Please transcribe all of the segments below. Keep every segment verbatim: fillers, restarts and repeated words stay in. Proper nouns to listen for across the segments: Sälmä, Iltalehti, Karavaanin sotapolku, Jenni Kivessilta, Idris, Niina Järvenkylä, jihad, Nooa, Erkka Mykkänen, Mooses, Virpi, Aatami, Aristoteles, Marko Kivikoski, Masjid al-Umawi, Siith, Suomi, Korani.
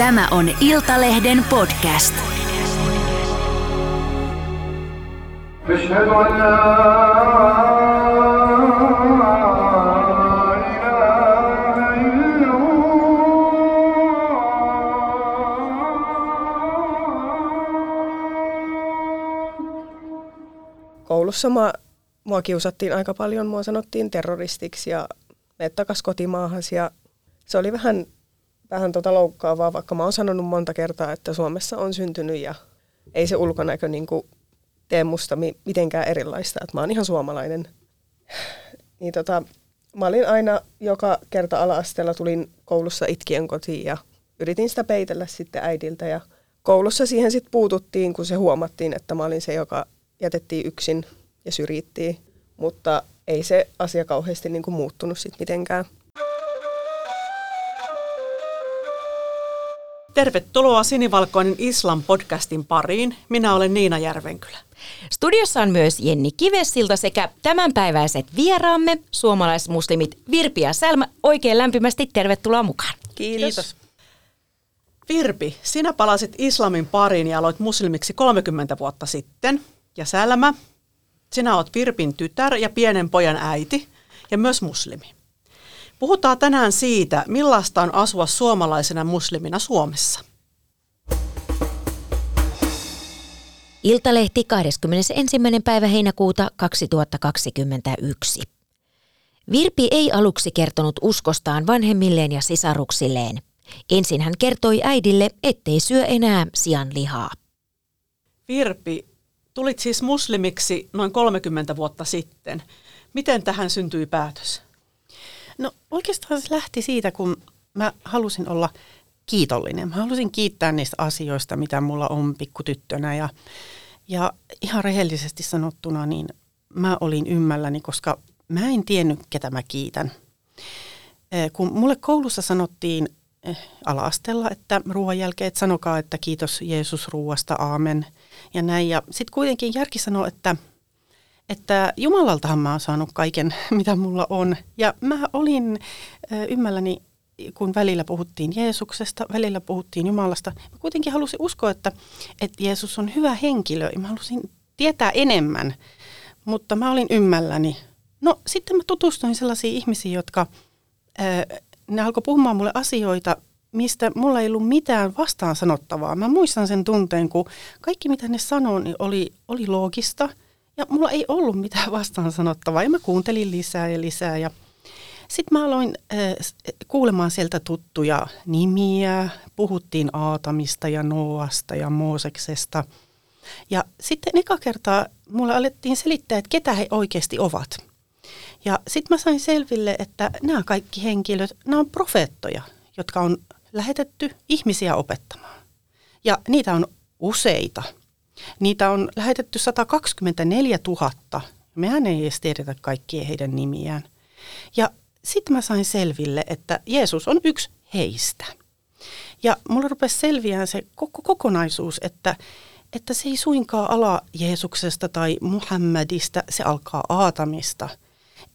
Tämä on Iltalehden podcast. Koulussa mua, mua kiusattiin aika paljon. Mua sanottiin terroristiksi ja mene takaisin kotimaahasi. Ja se oli vähän, vähän tota loukkaavaa, vaikka mä oon sanonut monta kertaa, että Suomessa on syntynyt ja ei se ulkonäkö niin kuin tee musta mitenkään erilaista. Että mä oon ihan suomalainen. Niin tota, mä olin aina joka kerta ala-asteella, tulin koulussa itkien kotiin ja yritin sitä peitellä sitten äidiltä. Ja koulussa siihen sitten puututtiin, kun se huomattiin, että mä olin se, joka jätettiin yksin ja syrjittiin, mutta ei se asia kauheasti niin kuin muuttunut sitten mitenkään. Tervetuloa Sinivalkoinen Islam podcastin pariin. Minä olen Niina Järvenkylä. Studiossa on myös Jenni Kivessilta sekä tämänpäiväiset vieraamme, suomalaismuslimit Virpi ja Sälmä. Oikein lämpimästi tervetuloa mukaan. Kiitos. Kiitos. Virpi, sinä palasit islamin pariin ja aloit muslimiksi kolmekymmentä vuotta sitten. Ja Sälmä, sinä olet Virpin tytär ja pienen pojan äiti ja myös muslimi. Puhutaan tänään siitä, millaista on asua suomalaisena muslimina Suomessa. Iltalehti kahdeskymmenesensimmäinen päivä heinäkuuta kaksituhattakaksikymmentäyksi. Virpi ei aluksi kertonut uskostaan vanhemmilleen ja sisaruksilleen. Ensin hän kertoi äidille, ettei syö enää sianlihaa. Virpi, tulit siis muslimiksi noin kolmekymmentä vuotta sitten. Miten tähän syntyi päätös? No oikeastaan se lähti siitä, kun mä halusin olla kiitollinen. Mä halusin kiittää niistä asioista, mitä mulla on pikkutyttönä. Ja, ja ihan rehellisesti sanottuna, niin mä olin ymmälläni, koska mä en tiennyt, ketä mä kiitän. Kun mulle koulussa sanottiin ala-asteella, että ruoan jälkeen, että sanokaa, että kiitos Jeesus ruoasta, aamen. Ja näin. Ja sitten kuitenkin järki sanoi, että, että Jumalaltahan mä oon saanut kaiken, mitä mulla on. Ja mä olin ymmälläni, kun välillä puhuttiin Jeesuksesta, välillä puhuttiin Jumalasta. Mä kuitenkin halusin uskoa, että, että Jeesus on hyvä henkilö. Mä halusin tietää enemmän, mutta mä olin ymmälläni. No sitten mä tutustuin sellaisiin ihmisiin, jotka ne alkoi puhumaan mulle asioita, mistä mulla ei ollut mitään vastaan sanottavaa. Mä muistan sen tunteen, kun kaikki mitä ne sanoi niin oli, oli loogista ja mulla ei ollut mitään vastaan sanottavaa. Ja mä kuuntelin lisää ja lisää. Ja sitten mä aloin äh, kuulemaan sieltä tuttuja nimiä. Puhuttiin Aatamista ja Nooasta ja Mooseksesta. Ja sitten eka kertaa mulla alettiin selittää, että ketä he oikeasti ovat. Ja sitten mä sain selville, että nämä kaikki henkilöt, nämä on profeettoja, jotka on lähetetty ihmisiä opettamaan. Ja niitä on useita. Niitä on lähetetty sata kaksikymmentäneljä tuhatta. Mehän ei edes tiedetä kaikkia heidän nimiään. Ja sitten mä sain selville, että Jeesus on yksi heistä. Ja mulla rupesi selviään se koko kokonaisuus, että, että se ei suinkaan ala Jeesuksesta tai Muhammadista, se alkaa Aatamista.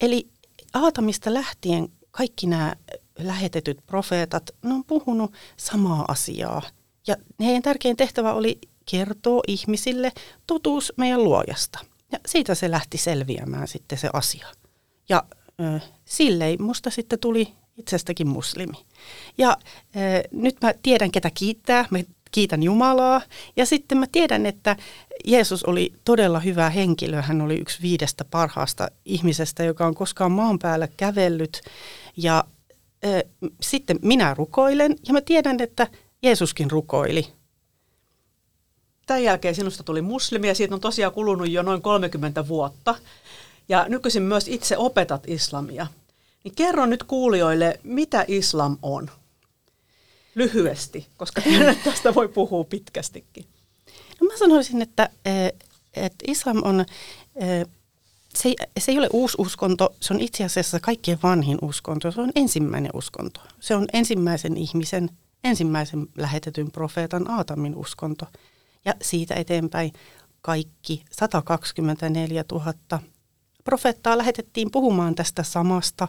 Eli Aatamista lähtien kaikki nämä lähetetyt profeetat, ne on puhunut samaa asiaa. Ja heidän tärkein tehtävä oli kertoa ihmisille totuus meidän luojasta. Ja siitä se lähti selviämään sitten se asia. Ja äh, silleen musta sitten tuli itsestäkin muslimi. Ja äh, nyt mä tiedän, ketä kiittää. Mä kiitän Jumalaa. Ja sitten mä tiedän, että Jeesus oli todella hyvä henkilö. Hän oli yksi viidestä parhaasta ihmisestä, joka on koskaan maan päällä kävellyt. Ja sitten minä rukoilen ja mä tiedän, että Jeesuskin rukoili. Tämän jälkeen sinusta tuli muslimi ja siitä on tosiaan kulunut jo noin kolmekymmentä vuotta. Ja nykyisin myös itse opetat islamia. Niin kerro nyt kuulijoille, mitä islam on? Lyhyesti, koska tästä voi puhua pitkästikin. No mä sanoisin, että, että islam on... Se ei, se ei ole uusi uskonto, se on itse asiassa kaikkein vanhin uskonto, se on ensimmäinen uskonto. Se on ensimmäisen ihmisen, ensimmäisen lähetetyn profeetan Aatamin uskonto. Ja siitä eteenpäin kaikki sata kaksikymmentäneljä tuhatta profeettaa lähetettiin puhumaan tästä samasta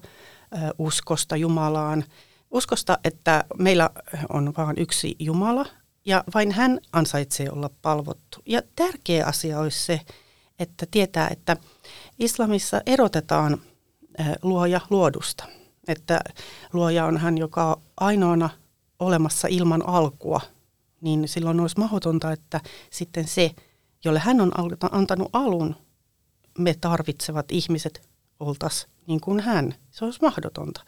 uskosta Jumalaan, uskosta, että meillä on vain yksi Jumala ja vain hän ansaitsee olla palvottu. Ja tärkeä asia olisi se, että tietää, että islamissa erotetaan luoja luodusta. Että luoja on hän, joka on ainoana olemassa ilman alkua, niin silloin olisi mahdotonta, että sitten se, jolle hän on antanut alun, me tarvitsevat ihmiset oltaisiin niin kuin hän. Se olisi mahdotonta.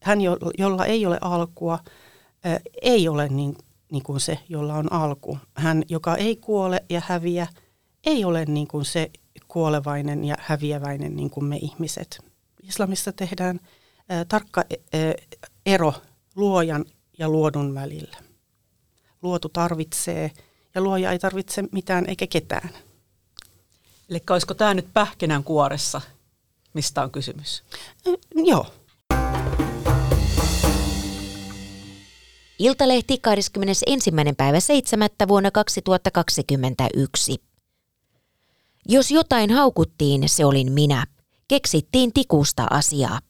Hän, jolla ei ole alkua, ei ole niin, niin kuin se, jolla on alku. Hän, joka ei kuole ja häviä, ei ole niin kuin se kuolevainen ja häviäväinen niin kuin me ihmiset. Islamissa tehdään äh, tarkka äh, ero luojan ja luodun välillä. Luotu tarvitsee ja luoja ei tarvitse mitään eikä ketään. Eli olisiko tämä nyt pähkinän kuoressa, mistä on kysymys? Äh, joo. Iltalehti kahdeskymmenesensimmäinen päivä seitsemättä vuonna kaksituhattakaksikymmentäyksi. Jos jotain haukuttiin, se olin minä. Keksittiin tikusta asiaa.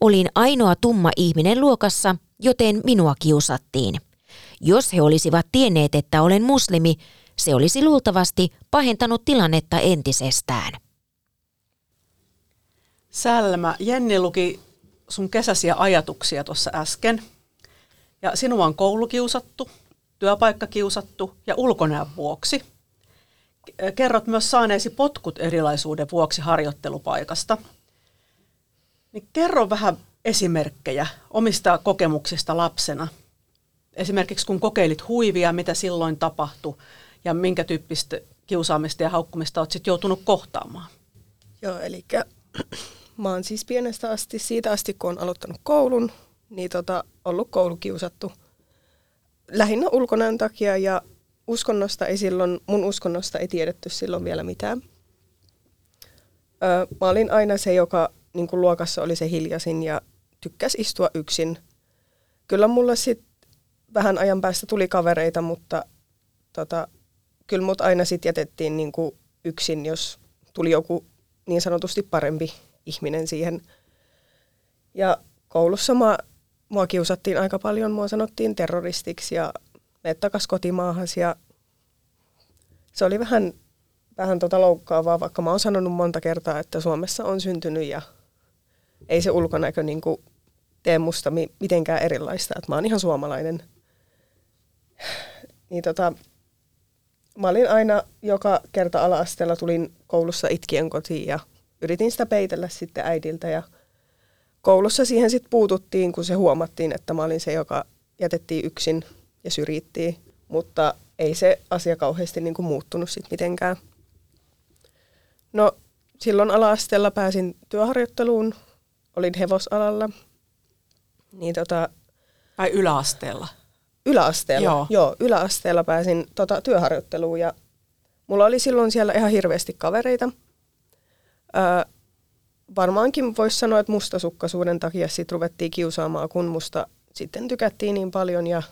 Olin ainoa tumma ihminen luokassa, joten minua kiusattiin. Jos he olisivat tienneet, että olen muslimi, se olisi luultavasti pahentanut tilannetta entisestään. Sälmä, Jenni luki sun kesäisiä ajatuksia tuossa äsken. Ja sinua on koulukiusattu, työpaikkakiusattu ja ulkonäön vuoksi. Kerrot myös saaneesi potkut erilaisuuden vuoksi harjoittelupaikasta. Niin kerro vähän esimerkkejä omista kokemuksista lapsena. Esimerkiksi kun kokeilit huivia, mitä silloin tapahtui ja minkä tyyppistä kiusaamista ja haukkumista olet sitten joutunut kohtaamaan. Joo, eli mä oon siis pienestä asti, siitä asti kun olen aloittanut koulun, niin tota, ollut koulukiusattu lähinnä ulkonäön takia ja uskonnosta ei silloin, mun uskonnosta ei tiedetty silloin vielä mitään. Öö, mä olin aina se, joka niin kuin luokassa oli se hiljaisin ja tykkäsi istua yksin. Kyllä mulla sitten vähän ajan päästä tuli kavereita, mutta tota, kyllä mut aina sitten jätettiin niin kuin yksin, jos tuli joku niin sanotusti parempi ihminen siihen. Ja koulussa mä, mua kiusattiin aika paljon, mua sanottiin terroristiksi ja mene takaisin kotimaahas ja se oli vähän, vähän tota loukkaavaa, vaikka mä oon sanonut monta kertaa, että Suomessa on syntynyt ja ei se ulkonäkö niin kuin tee musta mitenkään erilaista, että mä oon ihan suomalainen. Niin tota, mä olin aina joka kerta ala-asteella tulin koulussa itkien kotiin ja yritin sitä peitellä sitten äidiltä ja koulussa siihen sitten puututtiin, kun se huomattiin, että mä olin se, joka jätettiin yksin ja syrjittiin, mutta ei se asia kauheasti niin kuin muuttunut sitten mitenkään. No silloin ala-asteella pääsin työharjoitteluun, olin hevosalalla. Niin tota, Ai yläasteella? Yläasteella, joo. joo yläasteella pääsin tota, työharjoitteluun ja mulla oli silloin siellä ihan hirveästi kavereita. Öö, varmaankin voisi sanoa, että mustasukkaisuuden takia sitten ruvettiin kiusaamaan, kun musta sitten tykättiin niin paljon ja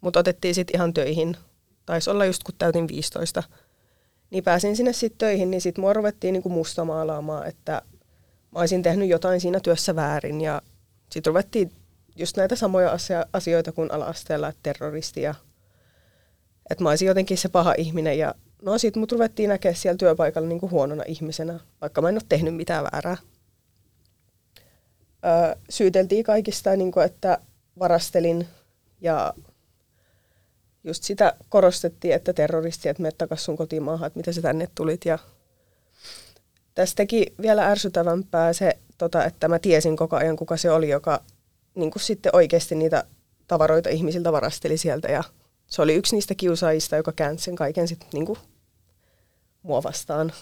mut otettiin sitten ihan töihin. Taisi olla just kun täytin viisitoista. Niin pääsin sinne sitten töihin, niin sitten mua ruvettiin niinku mustamaalaamaan, että mä olisin tehnyt jotain siinä työssä väärin. Ja sitten ruvettiin just näitä samoja asioita kuin ala-asteella, että terroristi ja että mä olisin jotenkin se paha ihminen. Ja no sitten mut ruvettiin näkemään siellä työpaikalla niinku huonona ihmisenä, vaikka mä en ole tehnyt mitään väärää. Öö, syyteltiin kaikista, niinku, että varastelin ja just sitä korostettiin, että terroristi, että mene takaisin sun kotimaahan, että mitä sä tänne tulit. Ja tästä teki vielä ärsytävämpää se, tota, että mä tiesin koko ajan, kuka se oli, joka niin kuin sitten oikeasti niitä tavaroita ihmisiltä varasteli sieltä. Ja se oli yksi niistä kiusaajista, joka käänsi sen kaiken sitten niin kuin mua vastaan.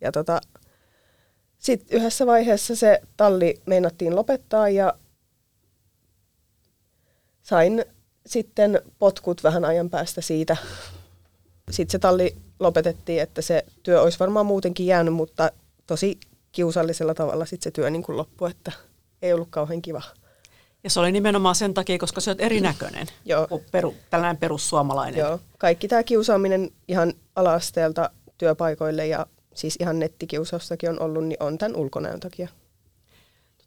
Ja tota, sitten yhdessä vaiheessa se talli meinattiin lopettaa ja sain sitten potkut vähän ajan päästä siitä. Sitten se talli lopetettiin, että se työ olisi varmaan muutenkin jäänyt, mutta tosi kiusallisella tavalla sitten se työ niin kuin loppui, että ei ollut kauhean kiva. Ja se oli nimenomaan sen takia, koska sä oot erinäköinen, mm. peru, tällainen perussuomalainen. Joo. Kaikki tämä kiusaaminen ihan ala-asteelta työpaikoille ja siis ihan nettikiusaustakin on ollut, niin on tämän ulkonäön takia.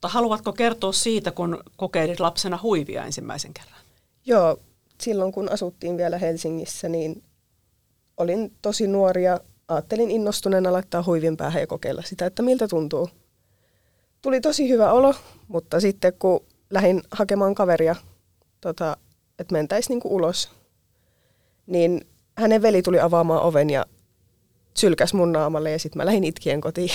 Mutta haluatko kertoa siitä, kun kokeilit lapsena huivia ensimmäisen kerran? Joo, silloin kun asuttiin vielä Helsingissä, niin olin tosi nuori ja ajattelin innostuneena laittaa huivin päähän ja kokeilla sitä, että miltä tuntuu. Tuli tosi hyvä olo, mutta sitten kun lähdin hakemaan kaveria, tota, että mentäisiin niinku ulos, niin hänen veli tuli avaamaan oven ja sylkäsi mun naamalle ja sitten mä lähdin itkien kotiin.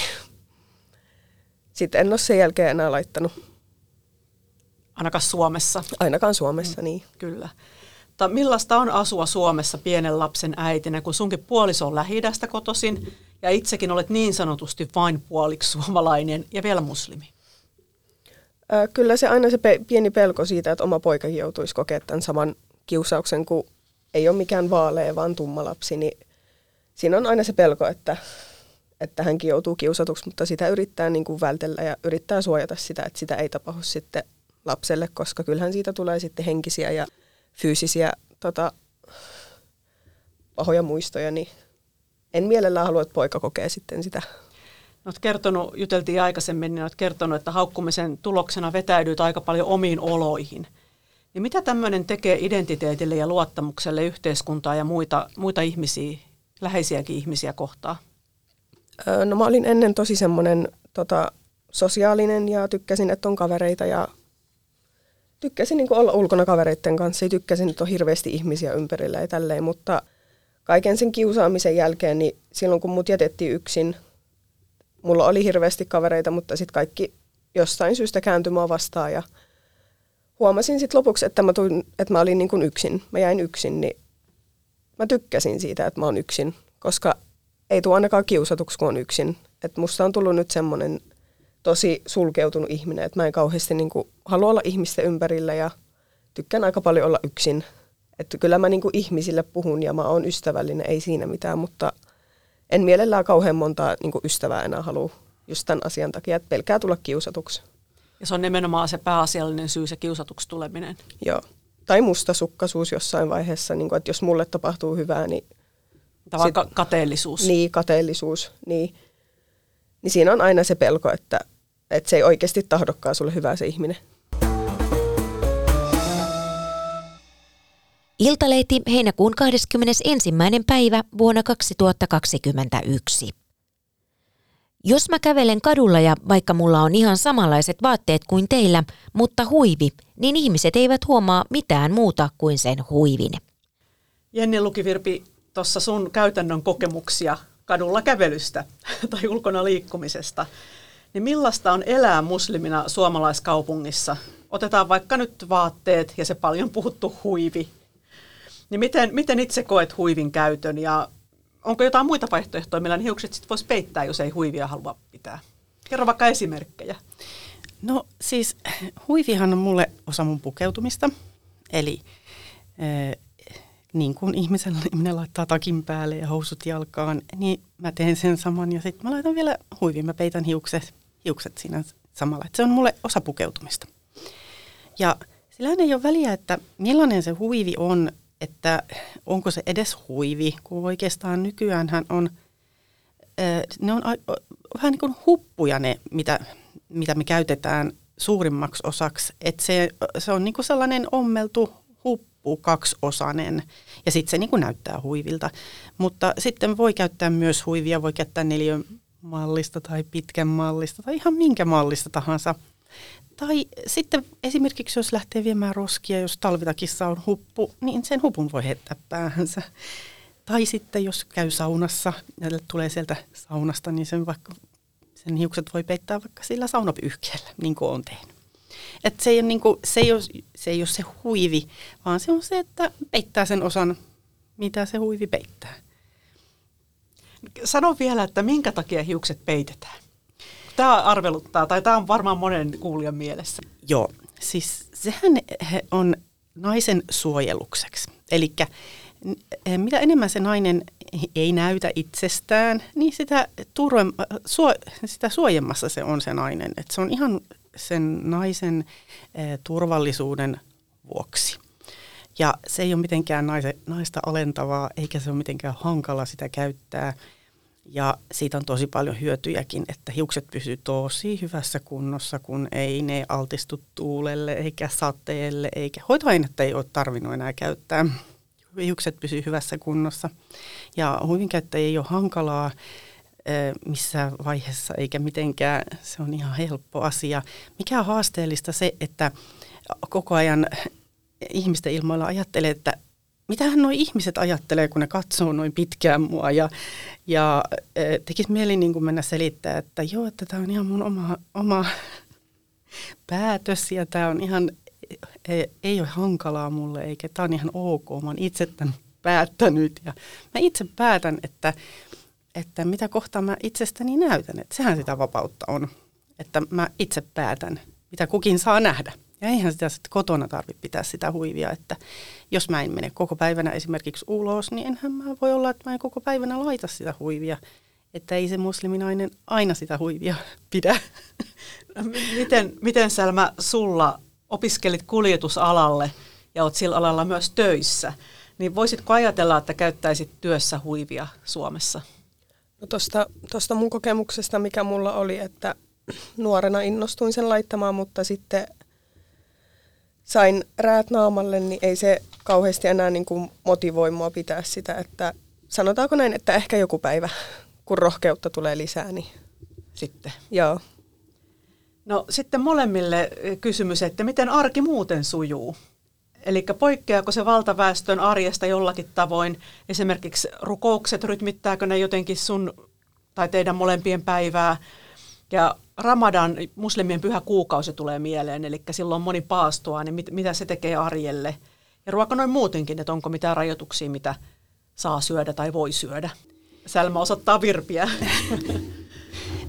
Sitten en ole sen jälkeen enää laittanut. Ainakaan Suomessa. Ainakaan Suomessa, mm, niin. Kyllä. Ta, millaista on asua Suomessa pienen lapsen äitinä, kun sunkin puoliso on Lähi-idästä kotoisin ja itsekin olet niin sanotusti vain puoliksi suomalainen ja vielä muslimi? Äh, kyllä se aina se pe- pieni pelko siitä, että oma poikakin joutuisi kokea tämän saman kiusauksen, kun ei ole mikään vaalea, vaan tumma lapsi, niin siinä on aina se pelko, että... että hänkin joutuu kiusatuksi, mutta sitä yrittää niin kuin vältellä ja yrittää suojata sitä, että sitä ei tapahdu sitten lapselle, koska kyllähän siitä tulee sitten henkisiä ja fyysisiä tota, pahoja muistoja, niin en mielellään halua, että poika kokee sitten sitä. Olet kertonut, juteltiin aikaisemmin, niin olet kertonut, että haukkumisen tuloksena vetäydyt aika paljon omiin oloihin. Ja mitä tämmöinen tekee identiteetille ja luottamukselle yhteiskuntaa ja muita, muita ihmisiä, läheisiäkin ihmisiä kohtaan? No mä olin ennen tosi semmoinen tota, sosiaalinen ja tykkäsin, että on kavereita ja tykkäsin niin kuin olla ulkona kavereiden kanssa ja tykkäsin, että on hirveästi ihmisiä ympärillä ja tälleen, mutta kaiken sen kiusaamisen jälkeen, niin silloin kun mut jätettiin yksin, mulla oli hirveästi kavereita, mutta sitten kaikki jostain syystä kääntymään vastaan ja huomasin sitten lopuksi, että mä, tulin, että mä olin niin kuin yksin, mä jäin yksin, niin mä tykkäsin siitä, että mä oon yksin, koska ei tule ainakaan kiusatuksi, kun on yksin. Et musta on tullut nyt semmoinen tosi sulkeutunut ihminen, että mä en kauheasti niinku halua olla ihmisten ympärillä ja tykkään aika paljon olla yksin. Et kyllä mä niinku ihmisille puhun ja mä oon ystävällinen, ei siinä mitään, mutta en mielellään kauhean montaa niinku ystävää enää halua just tämän asian takia, että pelkää tulla kiusatuksi. Ja se on nimenomaan se pääasiallinen syy, se kiusatuksi tuleminen. Joo. Tai mustasukkaisuus jossain vaiheessa, niinku, että jos mulle tapahtuu hyvää, niin... Tavallaan ka- kateellisuus. Niin, kateellisuus. Niin. Niin siinä on aina se pelko, että, että se ei oikeasti tahdokaan sulle hyvää se ihminen. Iltalehti heinäkuun kahdeskymmenesensimmäinen päivä vuonna kaksituhattakaksikymmentäyksi. Jos mä kävelen kadulla ja vaikka mulla on ihan samanlaiset vaatteet kuin teillä, mutta huivi, niin ihmiset eivät huomaa mitään muuta kuin sen huivin. Jenni luki, Virpi, tuossa sun käytännön kokemuksia kadulla kävelystä tai ulkona liikkumisesta, niin millaista on elää muslimina suomalaiskaupungissa? Otetaan vaikka nyt vaatteet ja se paljon puhuttu huivi. Niin miten, miten itse koet huivin käytön ja onko jotain muita vaihtoehtoja, millä ne hiukset sit voisi peittää, jos ei huivia halua pitää? Kerro vaikka esimerkkejä. No siis huivihan on mulle osa mun pukeutumista, eli... Ee, Niin kuin ihmisellä ihminen laittaa takin päälle ja housut jalkaan, niin mä teen sen saman ja sitten mä laitan vielä huivin, mä peitän hiukset, hiukset siinä samalla. Et se on mulle osa pukeutumista. Ja sillähän ei ole väliä, että millainen se huivi on, että onko se edes huivi, kun oikeastaan nykyäänhän on, ne on vähän niin kuin huppuja ne, mitä, mitä me käytetään suurimmaksi osaksi. Että se, se on niin kuin sellainen ommeltu huppu. Kaksiosainen ja sitten se niin kuin näyttää huivilta, mutta sitten voi käyttää myös huivia, voi käyttää neljön mallista tai pitkän mallista tai ihan minkä mallista tahansa. Tai sitten esimerkiksi jos lähtee viemään roskia, jos talvitakissa on huppu, niin sen hupun voi heittää päähänsä. Tai sitten jos käy saunassa ja tulee sieltä saunasta, niin sen, vaikka, sen hiukset voi peittää vaikka sillä saunapyyhkeellä, niin kuin olen tehnyt. Että se ei ole, niin kuin, se ei ole, se ei ole se huivi, vaan se on se, että peittää sen osan, mitä se huivi peittää. Sano vielä, että minkä takia hiukset peitetään. Tämä arveluttaa, tai tämä on varmaan monen kuulijan mielessä. Joo, siis sehän on naisen suojelukseksi. Eli mitä enemmän se nainen ei näytä itsestään, niin sitä, turve, suo, sitä suojemmassa se on se nainen. Että se on ihan... sen naisen eh, turvallisuuden vuoksi. Ja se ei ole mitenkään naise, naista alentavaa, eikä se ole mitenkään hankala sitä käyttää. Ja siitä on tosi paljon hyötyjäkin, että hiukset pysyy tosi hyvässä kunnossa, kun ei ne altistu tuulelle eikä sateelle, eikä hoitoainetta ei ole tarvinnut enää käyttää. Hiukset pysyy hyvässä kunnossa ja huivinkäyttäjä ei ole hankalaa missään vaiheessa eikä mitenkään. Se on ihan helppo asia. Mikä on haasteellista se, että koko ajan ihmisten ilmoilla ajattelee, että mitähän nuo ihmiset ajattelee, kun ne katsoo noin pitkään mua ja, ja tekisi mieli niin kuin mennä selittää, että joo, että tämä on ihan mun oma, oma päätös ja tämä on ihan, ei ole hankalaa mulle eikä tämä on ihan ok, mä oon itse tämän päättänyt ja mä itse päätän, että, että mitä kohtaa mä itsestäni näytän, että sehän sitä vapautta on, että mä itse päätän, mitä kukin saa nähdä. Ja eihän sitä sitten kotona tarvitse pitää sitä huivia, että jos mä en mene koko päivänä esimerkiksi ulos, niin enhän mä voi olla, että mä en koko päivänä laita sitä huivia. Että ei se musliminainen aina sitä huivia pidä. Miten, miten Sälmä, sulla opiskelit kuljetusalalle ja oot sillä alalla myös töissä, niin voisitko ajatella, että käyttäisit työssä huivia Suomessa? No tosta, tosta mun kokemuksesta, mikä mulla oli, että nuorena innostuin sen laittamaan, mutta sitten sain räät naamalle, niin ei se kauheasti enää niin kuin motivoi mua pitää sitä, että sanotaanko näin, että ehkä joku päivä, kun rohkeutta tulee lisää, niin sitten. Joo. No sitten molemmille kysymys, että miten arki muuten sujuu? Eli poikkeako se valtaväestön arjesta jollakin tavoin? Esimerkiksi rukoukset, rytmittääkö ne jotenkin sun tai teidän molempien päivää? Ja Ramadan, muslimien pyhä kuukausi tulee mieleen, eli silloin moni paastoa, niin mit, mitä se tekee arjelle. Ja ruoka noin muutenkin, että onko mitään rajoituksia, mitä saa syödä tai voi syödä. Sälmä osoittaa Virpiä.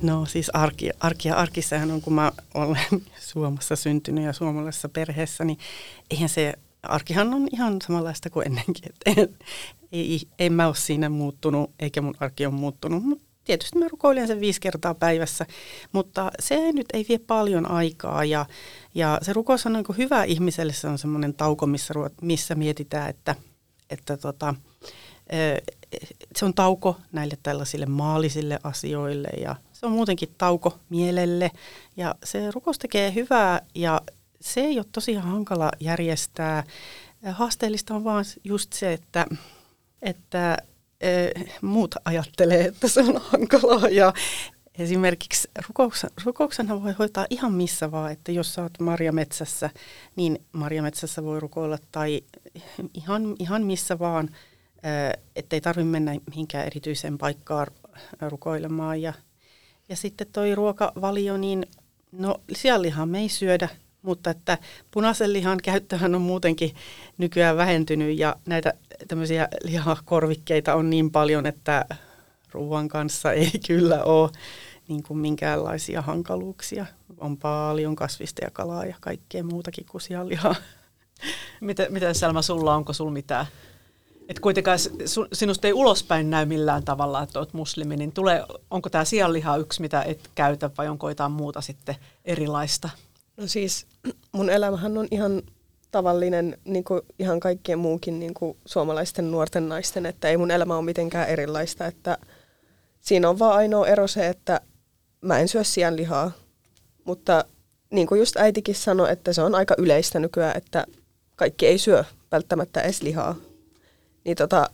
No siis arki, arki ja arkisähän on, kun mä olen Suomessa syntynyt ja suomalaisessa perheessä, niin eihän se arkihan on ihan samanlaista kuin ennenkin. En, ei, en mä ole siinä muuttunut, eikä mun arki ole muuttunut, mutta tietysti mä rukoilen sen viisi kertaa päivässä, mutta se nyt ei vie paljon aikaa ja, ja se rukous on niin kuin hyvä ihmiselle, se on semmoinen tauko, missä, missä mietitään, että, että tota, se on tauko näille tällaisille maallisille asioille ja se on muutenkin tauko mielelle ja se rukous tekee hyvää ja se ei ole tosiaan hankala järjestää. Haasteellista on vaan just se, että... että muut ajattelee, että se on hankalaa ja esimerkiksi rukouksen, rukouksenhan voi hoitaa ihan missä vaan, että jos sä oot marjametsässä, niin marjametsässä voi rukoilla tai ihan, ihan missä vaan, ettei tarvitse mennä mihinkään erityiseen paikkaan rukoilemaan. Ja, ja sitten toi ruokavalio, niin no sianlihaa me ei syödä, mutta että punaisen lihan käyttöhän on muutenkin nykyään vähentynyt ja näitä tämmöisiä lihakorvikkeita on niin paljon, että ruoan kanssa ei kyllä ole niin kuin minkäänlaisia hankaluuksia. On paljon kasvista ja kalaa ja kaikkea muutakin kuin sianlihaa. Miten, miten Sälmä sulla, onko sulla mitään? Et kuitenkaan sinusta ei ulospäin näy millään tavalla, että olet muslimi, niin tulee, onko tämä sianliha yksi, mitä et käytä vai onko jotain muuta sitten erilaista? No siis mun elämähän on ihan tavallinen, niin kuin ihan kaikkien muunkin niin kuin suomalaisten nuorten naisten, että ei mun elämä ole mitenkään erilaista, että siinä on vaan ainoa ero se, että mä en syö sianlihaa, mutta niin kuin just äitikin sanoi, että se on aika yleistä nykyään, että kaikki ei syö välttämättä edes lihaa. Niin tota,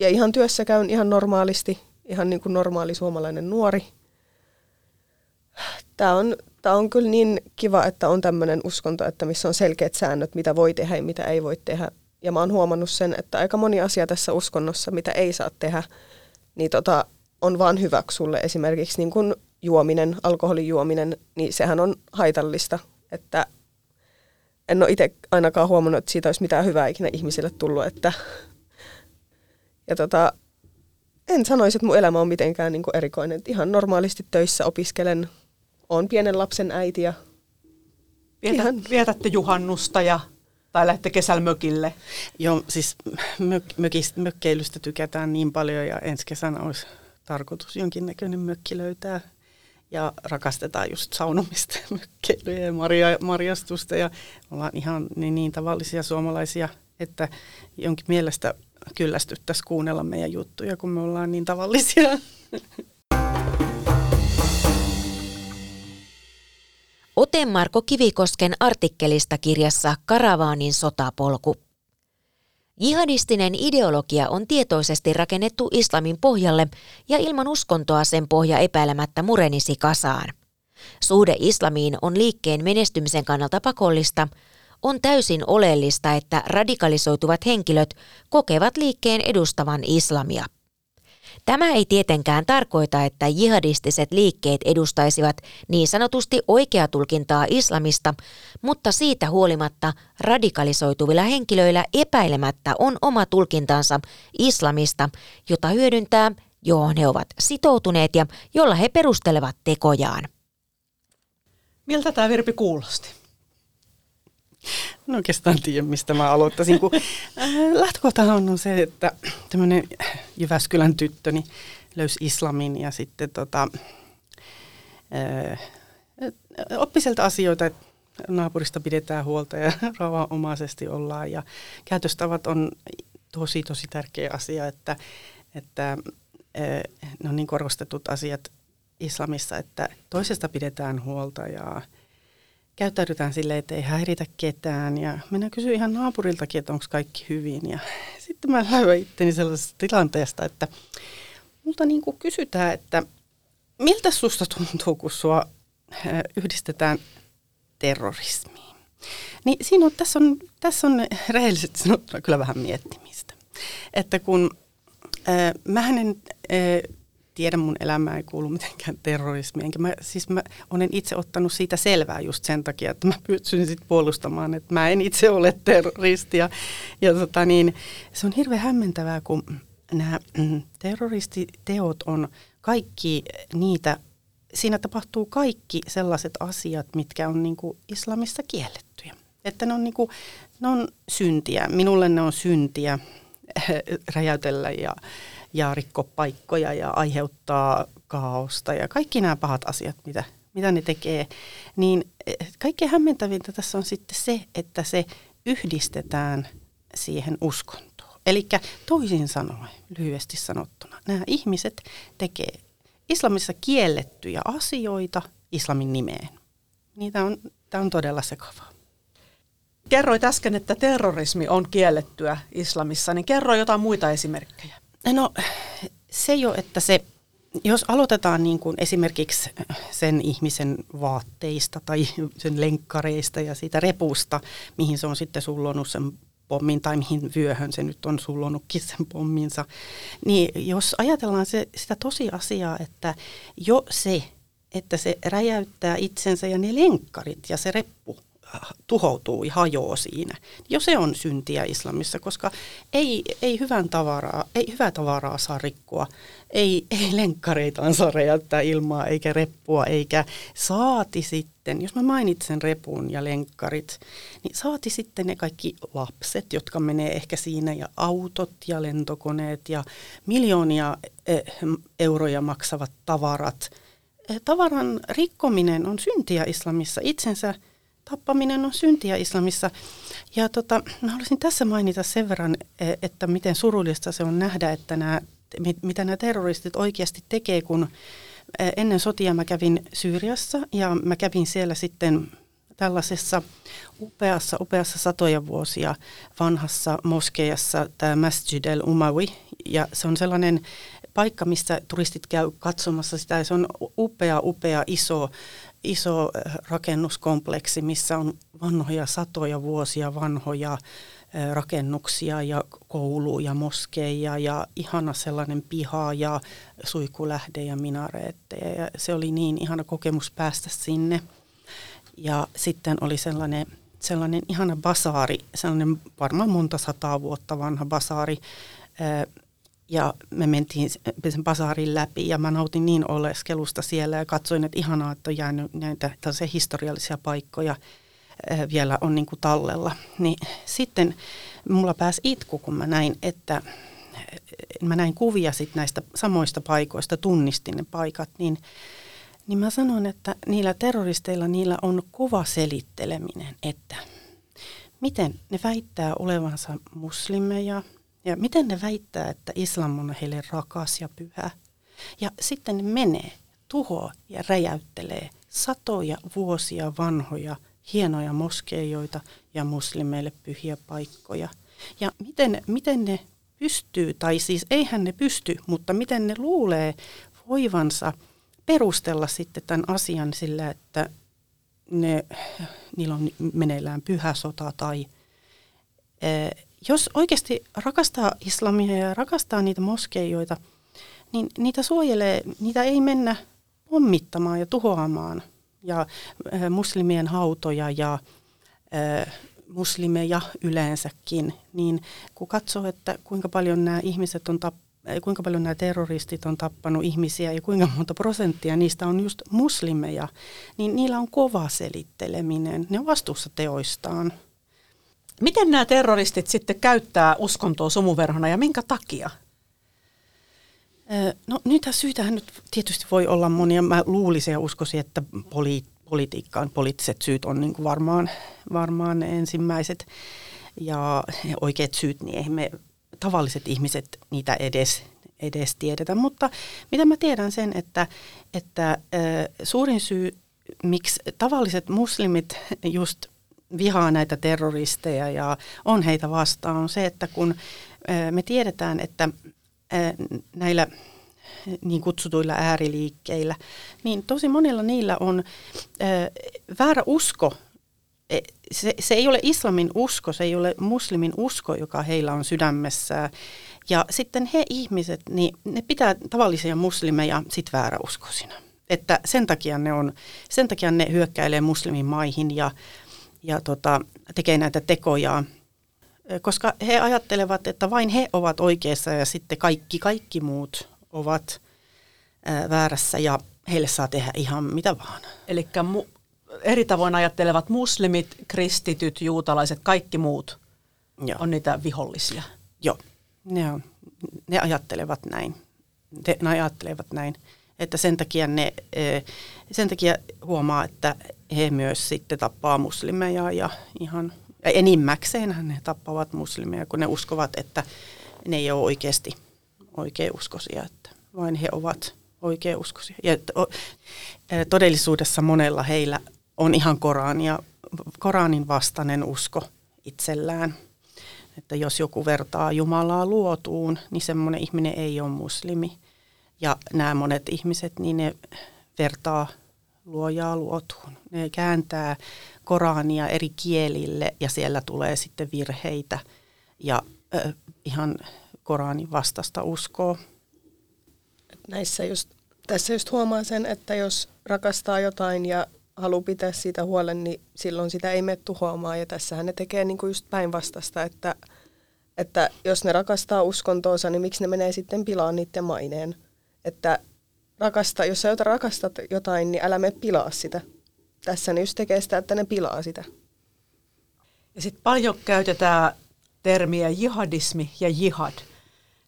ja ihan työssä käyn ihan normaalisti, ihan niin kuin normaali suomalainen nuori. Tää on... Tämä on kyllä niin kiva, että on tämmöinen uskonto, että missä on selkeät säännöt, mitä voi tehdä ja mitä ei voi tehdä. Ja mä oon huomannut sen, että aika moni asia tässä uskonnossa, mitä ei saa tehdä, niin tota, on vaan hyväksi sulle. Esimerkiksi niin kun juominen, alkoholin juominen, niin sehän on haitallista. Että en ole itse ainakaan huomannut, että siitä olisi mitään hyvää ikinä ihmisille tullut. Että ja tota, en sanoisi, että mun elämä on mitenkään niin kun erikoinen. Ihan normaalisti töissä opiskelen. Olen pienen lapsen äiti ja Vietät, vietätte juhannusta ja, tai lähdette kesällä mökille. Joo, siis mök, mökist, mökkeilystä tykätään niin paljon ja ensi kesänä olisi tarkoitus jonkinnäköinen mökki löytää. Ja rakastetaan just saunomista ja mökkeilyä ja marja, marjastusta ja ollaan ihan niin, niin tavallisia suomalaisia, että jonkin mielestä kyllästyttäisi kuunnella meidän juttuja, kun me ollaan niin tavallisia. Ote Marko Kivikosken artikkelista kirjassa Karavaanin sotapolku. Jihadistinen ideologia on tietoisesti rakennettu islamin pohjalle ja ilman uskontoa sen pohja epäilemättä murenisi kasaan. Suhde islamiin on liikkeen menestymisen kannalta pakollista. On täysin oleellista, että radikalisoituvat henkilöt kokevat liikkeen edustavan islamia. Tämä ei tietenkään tarkoita, että jihadistiset liikkeet edustaisivat niin sanotusti oikea tulkintaa islamista, mutta siitä huolimatta radikalisoituvilla henkilöillä epäilemättä on oma tulkintansa islamista, jota hyödyntää, johon he ovat sitoutuneet ja jolla he perustelevat tekojaan. Miltä tämä Virpi kuulosti? No oikeastaan tiedän, mistä mä aloittaisin, kun lähtökohtahan on se, että tämmöinen Jyväskylän tyttö niin löysi islamin ja sitten tota, oppi sieltä asioita, että naapurista pidetään huolta ja rauhanomaisesti ollaan. Ja käytöstavat on tosi, tosi tärkeä asia, että, että ne on niin korostetut asiat islamissa, että toisesta pidetään huolta ja käyttäydytään silleen, että ei häiritä ketään ja minä kysyin ihan naapuriltakin, että onko kaikki hyvin. Ja sitten mä lähdin itteni sellaisesta tilanteesta, että multa niin kuin kysytään, että miltä susta tuntuu, kun sua yhdistetään terrorismiin. Niin siinä on, tässä on, tässä on rehellisesti sanottuna kyllä vähän miettimistä. Että kun äh, mähän en... Äh, Tiedän, mun elämää ei kuulu mitenkään terrorismiin. Enkä mä, siis mä olen itse ottanut siitä selvää just sen takia, että mä pystyn sit puolustamaan, että mä en itse ole terroristi. Ja, ja tota niin, se on hirveän hämmentävää, kun nämä terroristiteot on kaikki niitä, siinä tapahtuu kaikki sellaiset asiat, mitkä on niinku islamissa kiellettyjä. Että ne on, niinku, ne on syntiä, minulle ne on syntiä räjäytellä ja... ja rikkoa paikkoja ja aiheuttaa kaaosta ja kaikki nämä pahat asiat, mitä, mitä ne tekee, niin kaikkein hämmentävintä tässä on sitten se, että se yhdistetään siihen uskontoon. Eli toisin sanoen, lyhyesti sanottuna, nämä ihmiset tekee islamissa kiellettyjä asioita islamin nimeen. Niin tämä on, tämä on todella sekavaa. Kerroit äsken, että terrorismi on kiellettyä islamissa, niin kerro jotain muita esimerkkejä. No se jo, että se, jos aloitetaan niin kuin esimerkiksi sen ihmisen vaatteista tai sen lenkkareista ja siitä repusta, mihin se on sitten sullonut sen pommin tai mihin vyöhön se nyt on sullonutkin sen pomminsa, niin jos ajatellaan se, sitä tosiasiaa, että jo se, että se räjäyttää itsensä ja ne lenkkarit ja se reppu tuhoutuu ja hajoaa siinä. Jo se on syntiä islamissa, koska ei, ei, hyvän tavaraa, ei hyvää tavaraa saa rikkoa, ei, ei lenkkareitaan saa räjäyttää ilmaa, eikä reppua, eikä saati sitten, jos mä mainitsen repun ja lenkkarit, niin saati sitten ne kaikki lapset, jotka menee ehkä siinä, ja autot ja lentokoneet ja miljoonia euroja maksavat tavarat. Tavaran rikkominen on syntiä islamissa itsensä. Tappaminen on syntiä islamissa. Ja tota, mä haluaisin tässä mainita sen verran, että miten surullista se on nähdä, että nämä, mitä nämä terroristit oikeasti tekee, kun ennen sotia mä kävin Syyriassa ja mä kävin siellä sitten tällaisessa upeassa, upeassa satoja vuosia vanhassa moskeijassa, tämä Masjid al-Umawi, ja se on sellainen paikka, missä turistit käy katsomassa sitä, ja se on upea, upea, iso, iso rakennuskompleksi, missä on vanhoja satoja vuosia vanhoja rakennuksia ja koulu ja moskeja ja ihana sellainen piha ja suikulähde ja minareetteja. Ja se oli niin ihana kokemus päästä sinne. Ja sitten oli sellainen, sellainen ihana basaari, sellainen varmaan monta sataa vuotta vanha basaari. Ja me mentiin sen basaarin läpi ja mä nautin niin oleskelusta siellä ja katsoin, että ihanaa, että on jäänyt näitä tällaisia historiallisia paikkoja ää, vielä on niin kuin tallella. Niin sitten mulla pääsi itku, kun mä näin, että mä näin kuvia sit näistä samoista paikoista, tunnistin ne paikat, niin, niin mä sanon, että niillä terroristeilla niillä on kova selitteleminen, että miten ne väittää olevansa muslimeja. Ja miten ne väittää, että islam on heille rakas ja pyhä. Ja sitten ne menee, tuhoaa ja räjäyttelee satoja vuosia vanhoja, hienoja moskeijoita ja muslimeille pyhiä paikkoja. Ja miten, miten ne pystyy, tai siis eihän ne pysty, mutta miten ne luulee voivansa perustella sitten tämän asian sillä, että ne, niillä on meneillään pyhä sota tai... E- Jos oikeasti rakastaa islamia ja rakastaa niitä moskeijoita, niin niitä suojelee, niitä ei mennä pommittamaan ja tuhoamaan. Ja muslimien hautoja ja muslimeja yleensäkin, niin kun katsoo, että kuinka paljon nämä ihmiset on tapp- kuinka paljon nämä terroristit on tappanut ihmisiä ja kuinka monta prosenttia niistä on just muslimeja, niin niillä on kova selitteleminen. Ne on vastuussa teoistaan. Miten nämä terroristit sitten käyttää uskontoa sumuverhona ja minkä takia? No niitä syytähän nyt tietysti voi olla monia. Mä luulisin ja uskoisin, että poli- politiikkaan poliittiset syyt on niin kuin varmaan, varmaan ensimmäiset. Ja oikeat syyt, niin eihän me tavalliset ihmiset niitä edes, edes tiedetä. Mutta mitä mä tiedän sen, että, että suurin syy, miksi tavalliset muslimit just... vihaa näitä terroristeja ja on heitä vastaan, on se, että kun me tiedetään, että näillä niin kutsutuilla ääriliikkeillä, niin tosi monilla niillä on väärä usko. Se, se ei ole islamin usko, se ei ole muslimin usko, joka heillä on sydämessään. Ja sitten he ihmiset, niin ne pitää tavallisia muslimeja sit vääräuskoisina. Että sen takia ne on, sen takia ne hyökkäilee muslimimaihin ja ja tota, tekee näitä tekojaan, koska he ajattelevat, että vain he ovat oikeassa ja sitten kaikki, kaikki muut ovat ää, väärässä ja heille saa tehdä ihan mitä vaan. Eli mu- eri tavoin ajattelevat muslimit, kristityt, juutalaiset, kaikki muut Joo. on niitä vihollisia. Joo, ne, on, ne ajattelevat näin. Te, ne ajattelevat näin. Että sen takia, ne, sen takia huomaa, että he myös sitten tappaa muslimeja ja ihan enimmäkseen ne tappavat muslimeja, kun ne uskovat, että ne ei ole oikeasti oikeuskoisia, että vain he ovat oikeuskoisia. Ja todellisuudessa monella heillä on ihan Korania, Koranin vastainen usko itsellään. Että jos joku vertaa Jumalaa luotuun, niin semmoinen ihminen ei ole muslimi. Ja nämä monet ihmiset, niin ne vertaa luojaa luotuun. Ne kääntää Korania eri kielille ja siellä tulee sitten virheitä ja äh, ihan Koranin vastaista uskoa. Näissä just, tässä just huomaa sen, että jos rakastaa jotain ja haluaa pitää siitä huolen, niin silloin sitä ei mene tuhoamaan. Ja tässähän ne tekee niinku just päinvastaista, että, että jos ne rakastaa uskontoonsa, niin miksi ne menee sitten pilaan niiden maineen? Että rakasta, jos sä jota rakastat jotain, niin älä mene pilaa sitä. Tässä ne just tekee sitä, että ne pilaa sitä. Ja sitten paljon käytetään termiä jihadismi ja jihad.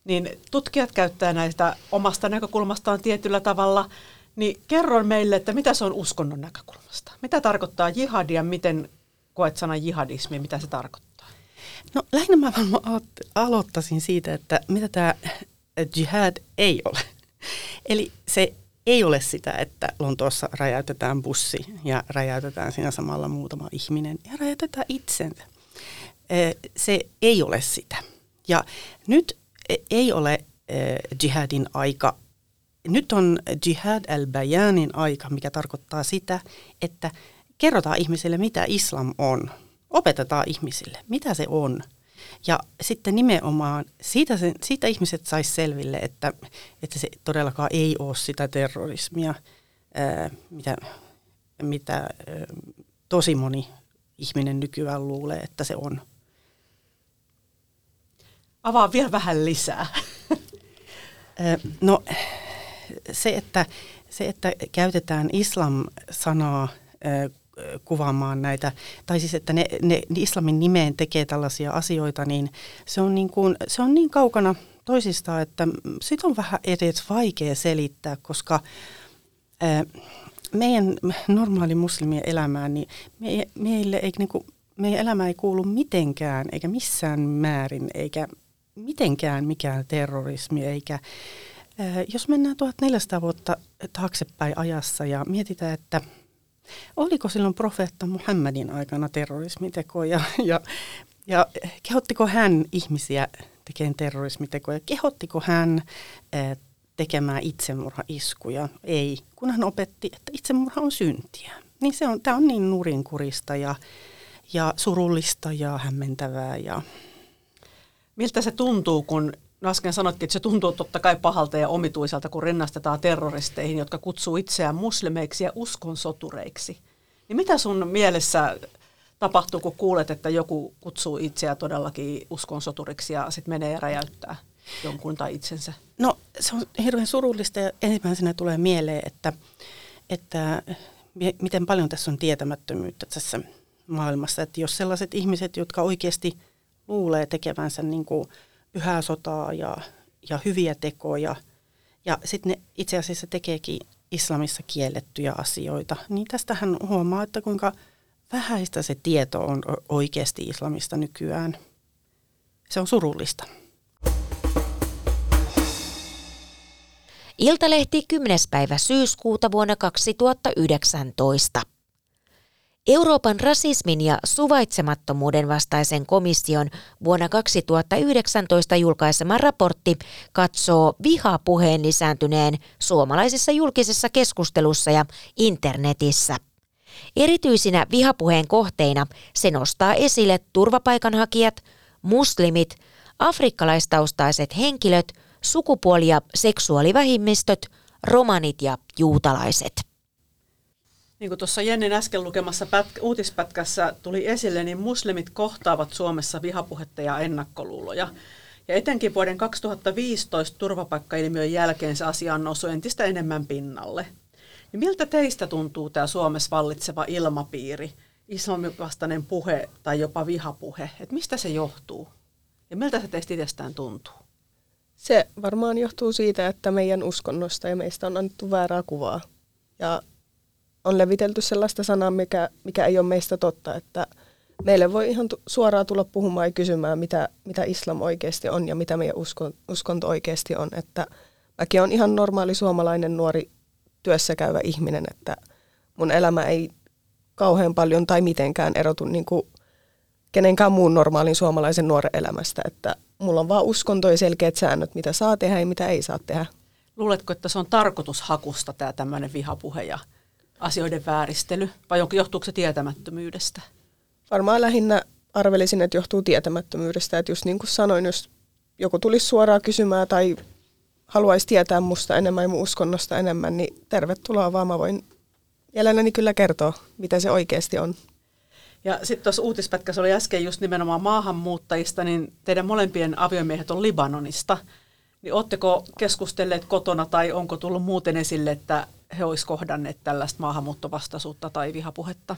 Niin tutkijat käyttää näitä omasta näkökulmastaan tietyllä tavalla. Niin kerro meille, että mitä se on uskonnon näkökulmasta. Mitä tarkoittaa jihad ja miten koet sanan jihadismi, mitä se tarkoittaa? No lähinnä mä varmaan aloittaisin siitä, että mitä tämä jihad ei ole. Eli se ei ole sitä, että Lontoossa räjäytetään bussi ja räjäytetään siinä samalla muutama ihminen ja räjäytetään itsensä. Se ei ole sitä. Ja nyt ei ole jihadin aika. Nyt on jihad al-bayanin aika, mikä tarkoittaa sitä, että kerrotaan ihmisille, mitä islam on. Opetetaan ihmisille, mitä se on. Ja sitten nimenomaan siitä, sen, siitä ihmiset saisi selville, että, että se todellakaan ei ole sitä terrorismia, ää, mitä, mitä ää, tosi moni ihminen nykyään luulee, että se on. Avaa vielä vähän lisää. ää, no se, että, se, että käytetään islam-sanaa ää, kuvaamaan näitä, tai siis että ne, ne islamin nimeen tekee tällaisia asioita, niin se on niin, kuin, se on niin kaukana toisistaan, että sitä on vähän edes vaikea selittää, koska ää, meidän normaali muslimien elämään, niin me, meille ei, niin kuin, meidän elämä ei kuulu mitenkään, eikä missään määrin, eikä mitenkään mikään terrorismi, eikä jos mennään tuhatneljäsataa vuotta taaksepäin ajassa ja mietitään, että oliko silloin profeetta Muhammadin aikana terrorismitekoja ja, ja kehottiko hän ihmisiä tekemään terrorismitekoja, kehottiko hän tekemään itsemurhaiskuja? Ei, kun hän opetti, että itsemurha on syntiä. Niin se on, tämä on niin nurinkurista ja, ja surullista ja hämmentävää. Ja miltä se tuntuu, kun no äsken sanottiin, että se tuntuu totta kai pahalta ja omituiselta, kun rinnastetaan terroristeihin, jotka kutsuu itseään muslimeiksi ja uskonsotureiksi. Niin mitä sun mielessä tapahtuu, kun kuulet, että joku kutsuu itseään todellakin uskonsoturiksi ja sitten menee ja räjäyttää jonkun tai itsensä? No se on hirveän surullista ja ensimmäisenä tulee mieleen, että, että miten paljon tässä on tietämättömyyttä tässä maailmassa. Että jos sellaiset ihmiset, jotka oikeasti luulee tekevänsä niin kuin pyhää sotaa ja, ja hyviä tekoja, ja sitten ne itse asiassa tekeekin islamissa kiellettyjä asioita, niin tästähän huomaa, että kuinka vähäistä se tieto on oikeasti islamista nykyään. Se on surullista. Iltalehti kymmenes päivä syyskuuta vuonna kaksituhattayhdeksäntoista. Euroopan rasismin ja suvaitsemattomuuden vastaisen komission vuonna kaksituhattayhdeksäntoista julkaisema raportti katsoo vihapuheen lisääntyneen suomalaisessa julkisessa keskustelussa ja internetissä. Erityisinä vihapuheen kohteina se nostaa esille turvapaikanhakijat, muslimit, afrikkalaistaustaiset henkilöt, sukupuoli- ja seksuaalivähimmistöt, romanit ja juutalaiset. Niin kuin tuossa Jennin äsken lukemassa pätkä, uutispätkässä tuli esille, niin muslimit kohtaavat Suomessa vihapuhetta ja ennakkoluuloja. Ja etenkin vuoden kaksituhattaviisitoista turvapaikkailmiön jälkeen se asia on noussut entistä enemmän pinnalle. Niin miltä teistä tuntuu tämä Suomessa vallitseva ilmapiiri, islamivastainen puhe tai jopa vihapuhe? Et mistä se johtuu ja miltä se teistä itsestään tuntuu? Se varmaan johtuu siitä, että meidän uskonnosta ja meistä on annettu väärää kuvaa. Ja on levitelty sellaista sanaa, mikä, mikä ei ole meistä totta, että meille voi ihan t- suoraan tulla puhumaan ja kysymään, mitä, mitä islam oikeasti on ja mitä meidän uskon, uskonto oikeasti on. Että mäkin olen ihan normaali suomalainen nuori työssä käyvä ihminen, että mun elämä ei kauhean paljon tai mitenkään erotu niin kuin kenenkään muun normaalin suomalaisen nuoren elämästä. Että mulla on vaan uskonto ja selkeät säännöt, mitä saa tehdä ja mitä ei saa tehdä. Luuletko, että se on tarkoitushakusta tämä tämmöinen vihapuhe ja asioiden vääristely, vai johtuuko se tietämättömyydestä? Varmaan lähinnä arvelisin, että johtuu tietämättömyydestä. Että just niin kuin sanoin, jos joku tulisi suoraan kysymään tai haluaisi tietää musta enemmän ja mun uskonnosta enemmän, niin tervetuloa vaan. Mä voin mielelläni kyllä kertoa, mitä se oikeasti on. Ja sitten tuossa uutispätkässä oli äsken just nimenomaan maahanmuuttajista, niin teidän molempien aviomiehet on Libanonista. Niin ootteko keskustelleet kotona tai onko tullut muuten esille, että he olisivat kohdanneet tällaista maahanmuuttovastaisuutta tai vihapuhetta?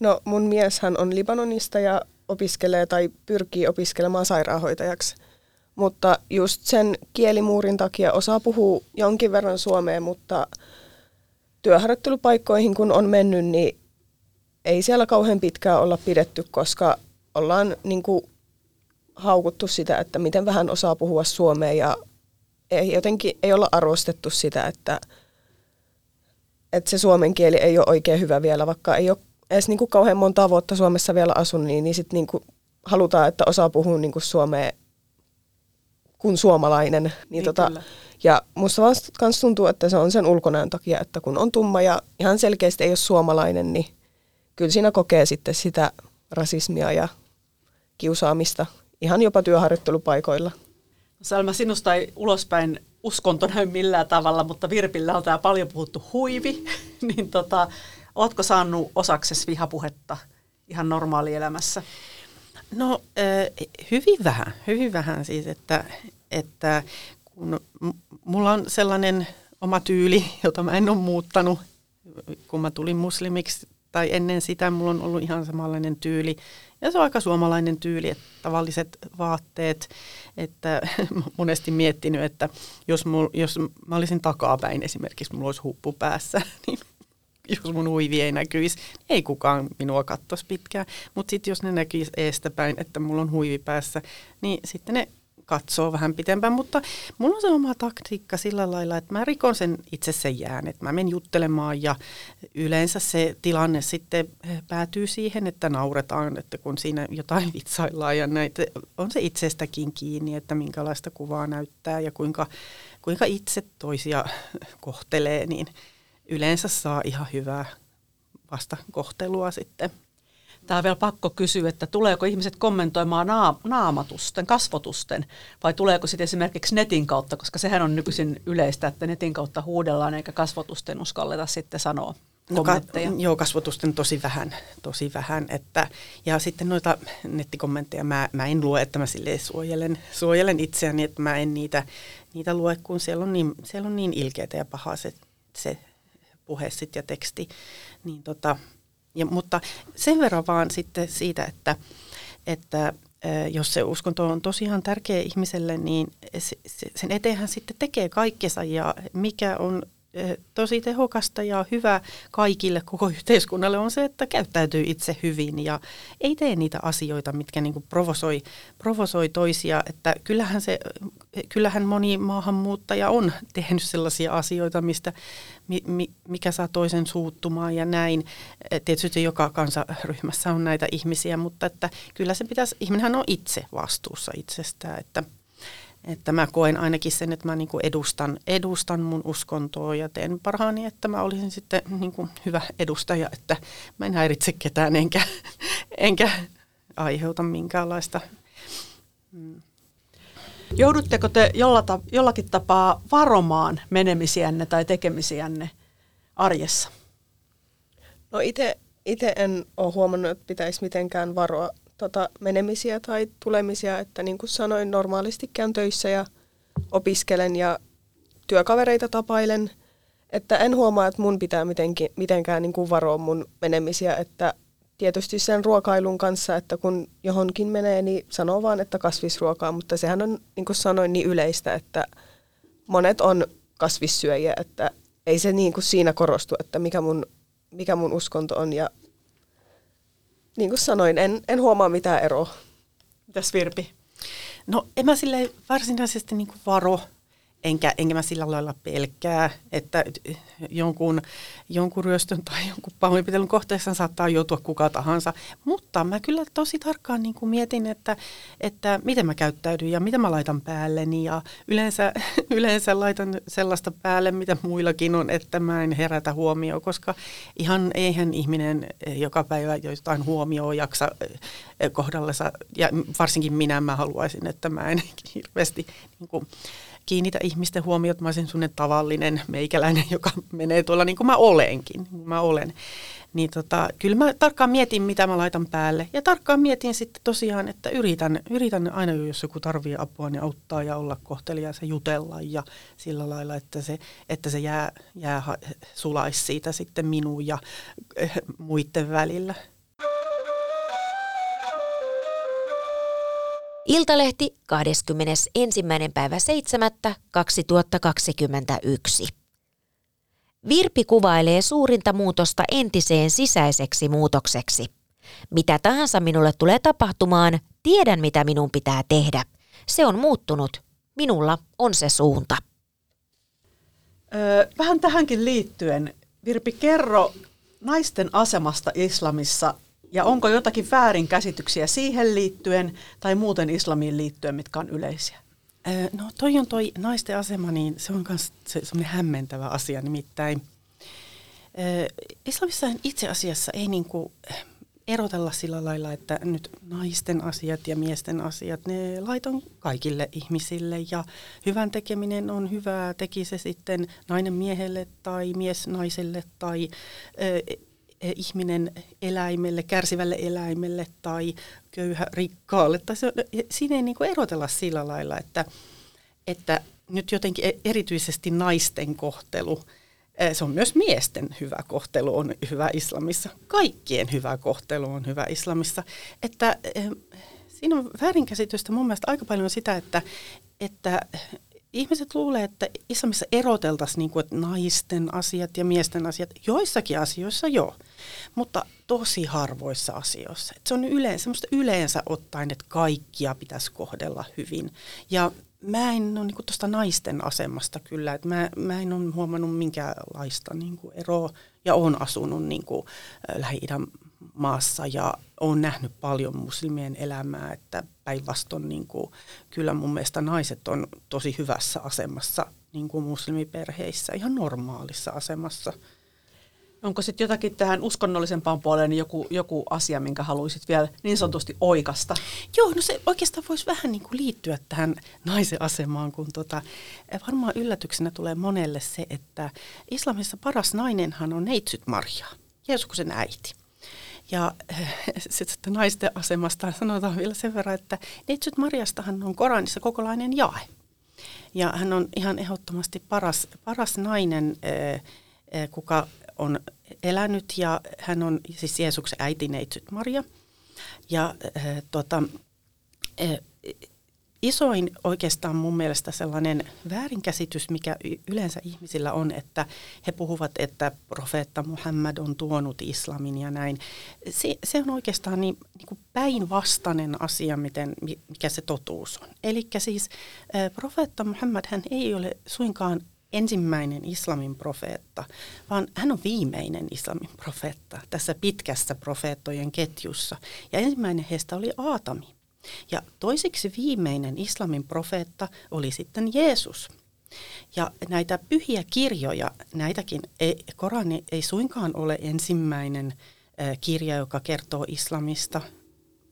No mun mieshän on Libanonista ja opiskelee tai pyrkii opiskelemaan sairaanhoitajaksi. Mutta just sen kielimuurin takia osaa puhua jonkin verran suomea, mutta työharjoittelupaikkoihin kun on mennyt, niin ei siellä kauhean pitkään olla pidetty, koska ollaan niin kuin haukuttu sitä, että miten vähän osaa puhua suomea ja ei, jotenkin ei olla arvostettu sitä, että että se suomen kieli ei ole oikein hyvä vielä, vaikka ei ole edes niin kuin kauhean monta vuotta Suomessa vielä asunut, niin, niin sitten niin kuin halutaan, että osaa puhua niin kuin suomea kuin suomalainen. Niin niin tota, ja musta vaan kans tuntuu, että se on sen ulkonäön takia, että kun on tumma ja ihan selkeästi ei ole suomalainen, niin kyllä siinä kokee sitten sitä rasismia ja kiusaamista ihan jopa työharjoittelupaikoilla. Sälmä, sinusta ei ulospäin uskonto näy millään tavalla, mutta Virpillä on tämä paljon puhuttu huivi, niin tota, ootko saanut osaksesi vihapuhetta ihan normaalielämässä? No hyvin vähän, hyvin vähän siis, että, että kun mulla on sellainen oma tyyli, jota mä en ole muuttanut, kun mä tulin muslimiksi tai ennen sitä, mulla on ollut ihan samanlainen tyyli. Ja se on aika suomalainen tyyli, että tavalliset vaatteet, että monesti miettinyt, että jos, mul, jos mä olisin takapäin esimerkiksi, mulla olisi huppu päässä, niin jos mun huivi ei näkyisi, ei kukaan minua katsoisi pitkään. Mutta sitten jos ne näkisi eestäpäin, että mulla on huivi päässä, niin sitten ne katsoo vähän pitempään, mutta mulla on se oma taktiikka sillä lailla, että mä rikon sen itse sen jään, että mä menen juttelemaan ja yleensä se tilanne sitten päätyy siihen, että nauretaan, että kun siinä jotain vitsaillaan ja näitä, on se itsestäkin kiinni, että minkälaista kuvaa näyttää ja kuinka, kuinka itse toisia kohtelee, niin yleensä saa ihan hyvää vastakohtelua sitten. Tämä on vielä pakko kysyä, että tuleeko ihmiset kommentoimaan naamatusten, kasvotusten, vai tuleeko sitten esimerkiksi netin kautta, koska sehän on nykyisin yleistä, että netin kautta huudellaan eikä kasvotusten uskalleta sitten sanoa kommentteja. No, joo, kasvotusten tosi vähän, tosi vähän. Että, ja sitten noita nettikommentteja mä, mä en lue, että mä silleen suojelen, suojelen itseäni, että mä en niitä, niitä lue, kun siellä on niin, siellä on niin ilkeätä ja pahaa se, se puhe sit ja teksti, niin tota... Ja, mutta sen verran vaan sitten siitä, että, että jos se uskonto on tosiaan tärkeä ihmiselle, niin sen eteenhän sitten tekee kaikkensa ja mikä on tosi tehokasta ja hyvä kaikille koko yhteiskunnalle on se, että käyttäytyy itse hyvin ja ei tee niitä asioita, mitkä niin kuin provosoi, provosoi toisia. Että kyllähän, se, kyllähän moni maahanmuuttaja on tehnyt sellaisia asioita, mistä, mikä saa toisen suuttumaan ja näin. Tietysti joka kansaryhmässä on näitä ihmisiä, mutta että kyllä se pitäisi, ihminenhän on itse vastuussa itsestään, että Että mä koen ainakin sen, että mä niinku edustan, edustan mun uskontoa ja teen parhaani, että mä olisin sitten niinku hyvä edustaja, että mä en häiritse ketään enkä, enkä aiheuta minkäänlaista. Mm. Joudutteko te jollakin tapaa varomaan menemisiänne tai tekemisiänne arjessa? No ite, ite en ole huomannut, että pitäisi mitenkään varoa. Tota, menemisiä tai tulemisia, että niin kuin sanoin, normaalisti käyn töissä ja opiskelen ja työkavereita tapailen, että en huomaa, että mun pitää mitenkin, mitenkään niin kuin varoa mun menemisiä, että tietysti sen ruokailun kanssa, että kun johonkin menee, niin sanoo vaan, että kasvisruokaa, mutta sehän on, niin kuin sanoin, niin yleistä, että monet on kasvissyöjiä, että ei se niin kuin siinä korostu, että mikä mun, mikä mun uskonto on ja niin kuin sanoin, en, en huomaa mitään eroa. Mitäs Virpi? No en mä silleen varsinaisesti niin kuin varo, enkä, enkä mä sillä lailla pelkää, että jonkun, jonkun ryöstön tai jonkun pahoinpitelyn kohteessa saattaa joutua kuka tahansa. Mutta mä kyllä tosi tarkkaan niin kuin mietin, että, että miten mä käyttäydyn ja mitä mä laitan päälleni. Ja yleensä, yleensä laitan sellaista päälle, mitä muillakin on, että mä en herätä huomioon, koska ihan eihän ihminen joka päivä jotain huomioon jaksa kohdallensa. Ja varsinkin minä mä haluaisin, että mä en hirveästi... Niin kuin, kiinnitä ihmisten huomiota, mä olisin sellainen tavallinen meikäläinen, joka menee tuolla niin kuin mä olenkin, niin mä olen. Niin tota, kyllä mä tarkkaan mietin, mitä mä laitan päälle. Ja tarkkaan mietin sitten tosiaan, että yritän, yritän aina, jos joku tarvitsee apua, niin auttaa ja olla kohtelias ja jutella ja sillä lailla, että se, että se jää, jää sulaisi siitä sitten minun ja äh, muiden välillä. Iltalehti kahdeskymmenesensimmäinen päivä seitsemättä kaksituhattakaksikymmentäyksi. Virpi kuvailee suurinta muutosta entiseen sisäiseksi muutokseksi. Mitä tahansa minulle tulee tapahtumaan, tiedän mitä minun pitää tehdä. Se on muuttunut. Minulla on se suunta. Öö, vähän tähänkin liittyen, Virpi, kerro naisten asemasta islamissa. Ja onko jotakin väärinkäsityksiä siihen liittyen tai muuten islamiin liittyen, mitkä on yleisiä? No toi on toi naisten asema, niin se on myös semmoinen hämmentävä asia nimittäin. Islamissa itse asiassa ei niinku erotella sillä lailla, että nyt naisten asiat ja miesten asiat, ne laiton kaikille ihmisille. Ja hyvän tekeminen on hyvää, teki se sitten nainen miehelle tai mies naiselle tai... ihminen eläimelle, kärsivälle eläimelle tai köyhä rikkaalle. Tai se, siinä ei niin kuin erotella sillä lailla, että, että nyt jotenkin erityisesti naisten kohtelu, se on myös miesten hyvä kohtelu on hyvä islamissa. Kaikkien hyvä kohtelu on hyvä islamissa. Että, siinä on väärinkäsitystä mun mielestä aika paljon sitä, että, että ihmiset luulee, että islamissa eroteltaisiin niin kuin, että naisten asiat ja miesten asiat. Joissakin asioissa joo. mutta tosi harvoissa asioissa. Et se on yleensä, semmoista yleensä ottaen, että kaikkia pitäisi kohdella hyvin. Ja mä en ole niin kuin tuosta naisten asemasta kyllä, että mä, mä en ole huomannut minkäänlaista niin kuin eroa ja olen asunut niin kuin Lähi-idän maassa ja olen nähnyt paljon muslimien elämää, että päinvastoin niin kuin, kyllä mun mielestä naiset on tosi hyvässä asemassa niin kuin muslimiperheissä, ihan normaalissa asemassa. Onko sitten jotakin tähän uskonnollisempaan puoleen joku, joku asia, minkä haluaisit vielä niin sanotusti oikasta? Joo, no se oikeastaan voisi vähän niin kuin liittyä tähän naisen asemaan, kun tota, varmaan yllätyksenä tulee monelle se, että islamissa paras nainenhan on neitsyt Marja, Jeesuksen äiti. Ja sitten naisten asemasta sanotaan vielä sen verran, että neitsyt Marjastahan on Koranissa kokonainen jae. Ja hän on ihan ehdottomasti paras, paras nainen, kuka on elänyt, ja hän on siis Jeesuksen äiti neitsyt Maria. Ja äh, tota, äh, isoin oikeastaan mun mielestä sellainen väärinkäsitys, mikä yleensä ihmisillä on, että he puhuvat, että profeetta Muhammad on tuonut islamin ja näin. Se, se on oikeastaan niin, niin kuin päinvastainen asia, miten, mikä se totuus on. Eli siis äh, profeetta Muhammad hän ei ole suinkaan ensimmäinen islamin profeetta, vaan hän on viimeinen islamin profeetta tässä pitkässä profeettojen ketjussa. Ja ensimmäinen heistä oli Aatami. Ja toiseksi viimeinen islamin profeetta oli sitten Jeesus. Ja näitä pyhiä kirjoja, näitäkin, ei, Korani ei suinkaan ole ensimmäinen äh, kirja, joka kertoo islamista.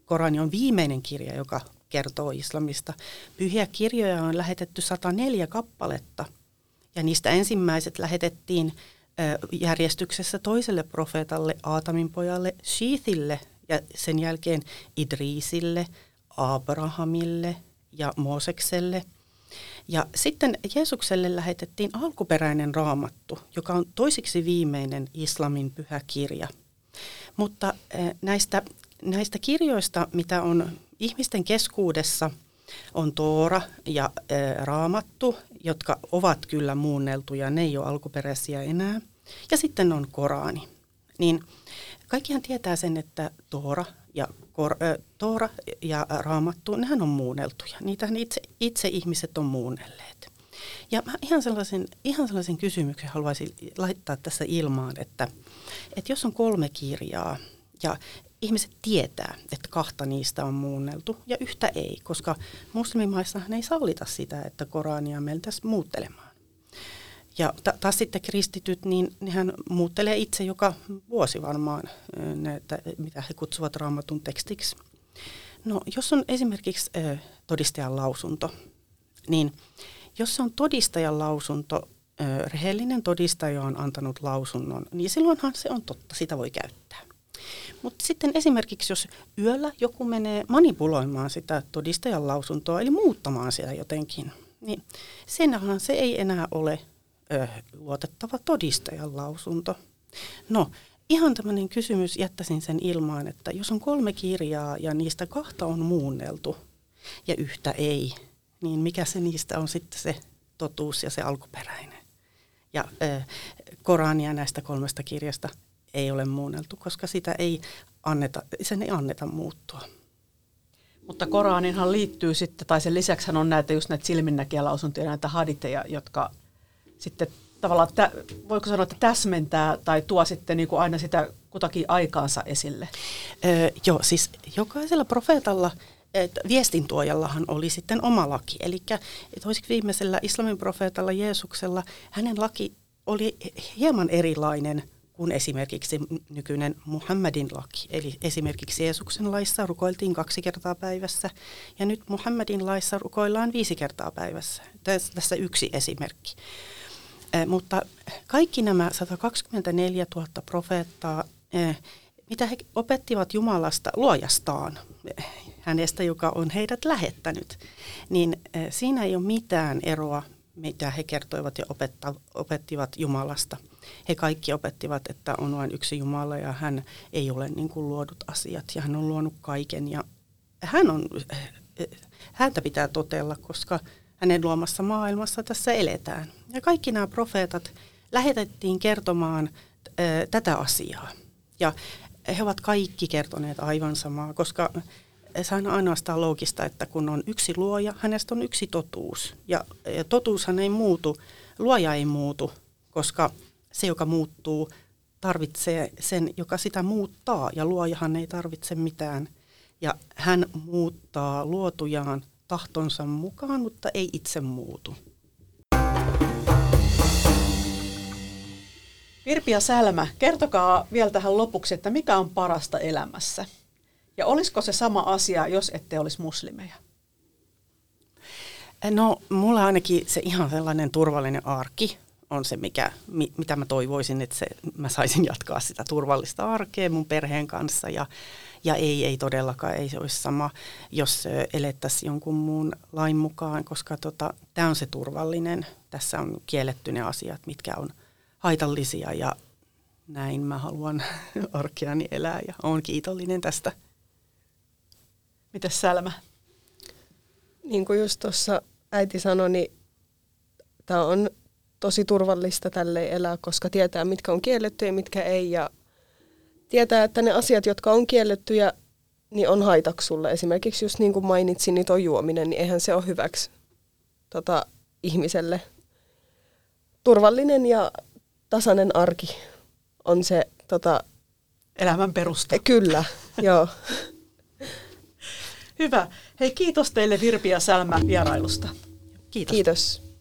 Korani on viimeinen kirja, joka kertoo islamista. Pyhiä kirjoja on lähetetty sata neljä kappaletta. Ja niistä ensimmäiset lähetettiin järjestyksessä toiselle profeetalle, Aatamin pojalle, Siithille ja sen jälkeen Idrisille, Abrahamille ja Moosekselle. Ja sitten Jeesukselle lähetettiin alkuperäinen raamattu, joka on toiseksi viimeinen islamin pyhä kirja. Mutta näistä, näistä kirjoista, mitä on ihmisten keskuudessa, on Toora ja e, Raamattu, jotka ovat kyllä muunneltuja, ne ei ole alkuperäisiä enää. Ja sitten on Korani. Niin kaikkihan tietää sen, että Toora ja, kor, e, Toora ja Raamattu, nehän on muunneltuja. Niitähän itse, itse ihmiset on muunnelleet. Ja mä ihan sellaisen, ihan sellaisen kysymyksen haluaisin laittaa tässä ilmaan, että, että jos on kolme kirjaa ja ihmiset tietää, että kahta niistä on muunneltu ja yhtä ei, koska muslimimaissahan ei sallita sitä, että Korania mentäisiin muuttelemaan. Ja ta- taas sitten kristityt, niin nehän muuttelee itse joka vuosi varmaan näitä, mitä he kutsuvat raamatun tekstiksi. No, jos on esimerkiksi ö, todistajan lausunto, niin jos se on todistajan lausunto, ö, rehellinen todistaja on antanut lausunnon, niin silloinhan se on totta, sitä voi käyttää. Mutta sitten esimerkiksi jos yöllä joku menee manipuloimaan sitä todistajan lausuntoa, eli muuttamaan sitä jotenkin, niin senhän se ei enää ole ö, luotettava todistajan lausunto. No, ihan tämmöinen kysymys jättäisin sen ilmaan, että jos on kolme kirjaa ja niistä kahta on muunneltu ja yhtä ei, niin mikä se niistä on sitten se totuus ja se alkuperäinen? Ja ö, Korania näistä kolmesta kirjasta ei ole muunneltu, koska sitä ei anneta, sen ei anneta muuttua. Mutta Koraninhan liittyy sitten, tai sen lisäksi on näitä just näitä silminnäkijälausuntoja, näitä haditeja, jotka sitten tavallaan, tä, voiko sanoa, että täsmentää tai tuo sitten niin kuin aina sitä kutakin aikaansa esille? Öö, joo, siis jokaisella profeetalla, et, viestintuojallahan oli sitten oma laki. Eli toiseksi viimeisellä islamin profeetalla Jeesuksella, hänen laki oli hieman erilainen kun esimerkiksi nykyinen Muhammadin laki. Eli esimerkiksi Jeesuksen laissa rukoiltiin kaksi kertaa päivässä, ja nyt Muhammadin laissa rukoillaan viisi kertaa päivässä. Tässä yksi esimerkki. Eh, mutta kaikki nämä sata kaksikymmentäneljätuhatta profeettaa, eh, mitä he opettivat Jumalasta luojastaan, hänestä, joka on heidät lähettänyt, niin eh, siinä ei ole mitään eroa, mitä he kertoivat ja opetta, opettivat Jumalasta. He kaikki opettivat, että on vain yksi Jumala ja hän ei ole niin kuin luodut asiat ja hän on luonut kaiken. Ja hän on, häntä pitää totella, koska hänen luomassa maailmassa tässä eletään. Ja kaikki nämä profeetat lähetettiin kertomaan äh, tätä asiaa. Ja he ovat kaikki kertoneet aivan samaa, koska se on ainoastaan loogista, että kun on yksi luoja, hänestä on yksi totuus. Ja totuushan ei muutu, luoja ei muutu, koska se, joka muuttuu, tarvitsee sen, joka sitä muuttaa. Ja luojahan ei tarvitse mitään. Ja hän muuttaa luotujaan tahtonsa mukaan, mutta ei itse muutu. Virpi ja Sälmä, kertokaa vielä tähän lopuksi, että mikä on parasta elämässä? Ja olisiko se sama asia, jos ette olisi muslimeja? No, mulla ainakin se ihan sellainen turvallinen arki on se, mikä, mitä mä toivoisin, että se, mä saisin jatkaa sitä turvallista arkea mun perheen kanssa. Ja, ja ei, ei todellakaan, ei se olisi sama, jos elettäisiin jonkun muun lain mukaan, koska tota, tämä on se turvallinen. Tässä on kielletty ne asiat, mitkä on haitallisia ja näin mä haluan arkeani elää ja olen kiitollinen tästä. Mitäs Sälmä? Niin kuin just tuossa äiti sanoi, niin tämä on tosi turvallista tälleen elää, koska tietää mitkä on kielletty ja mitkä ei. Ja tietää, että ne asiat, jotka on kiellettyjä, niin on haitaksi sulle. Esimerkiksi just niin kuin mainitsin, niin tuo juominen, niin eihän se ole hyväksi tota, ihmiselle. Turvallinen ja tasainen arki on se tota, elämän perusta. Kyllä, joo. Hyvä. Hei, kiitos teille Virpi ja Sälmä vierailusta. Kiitos. Kiitos.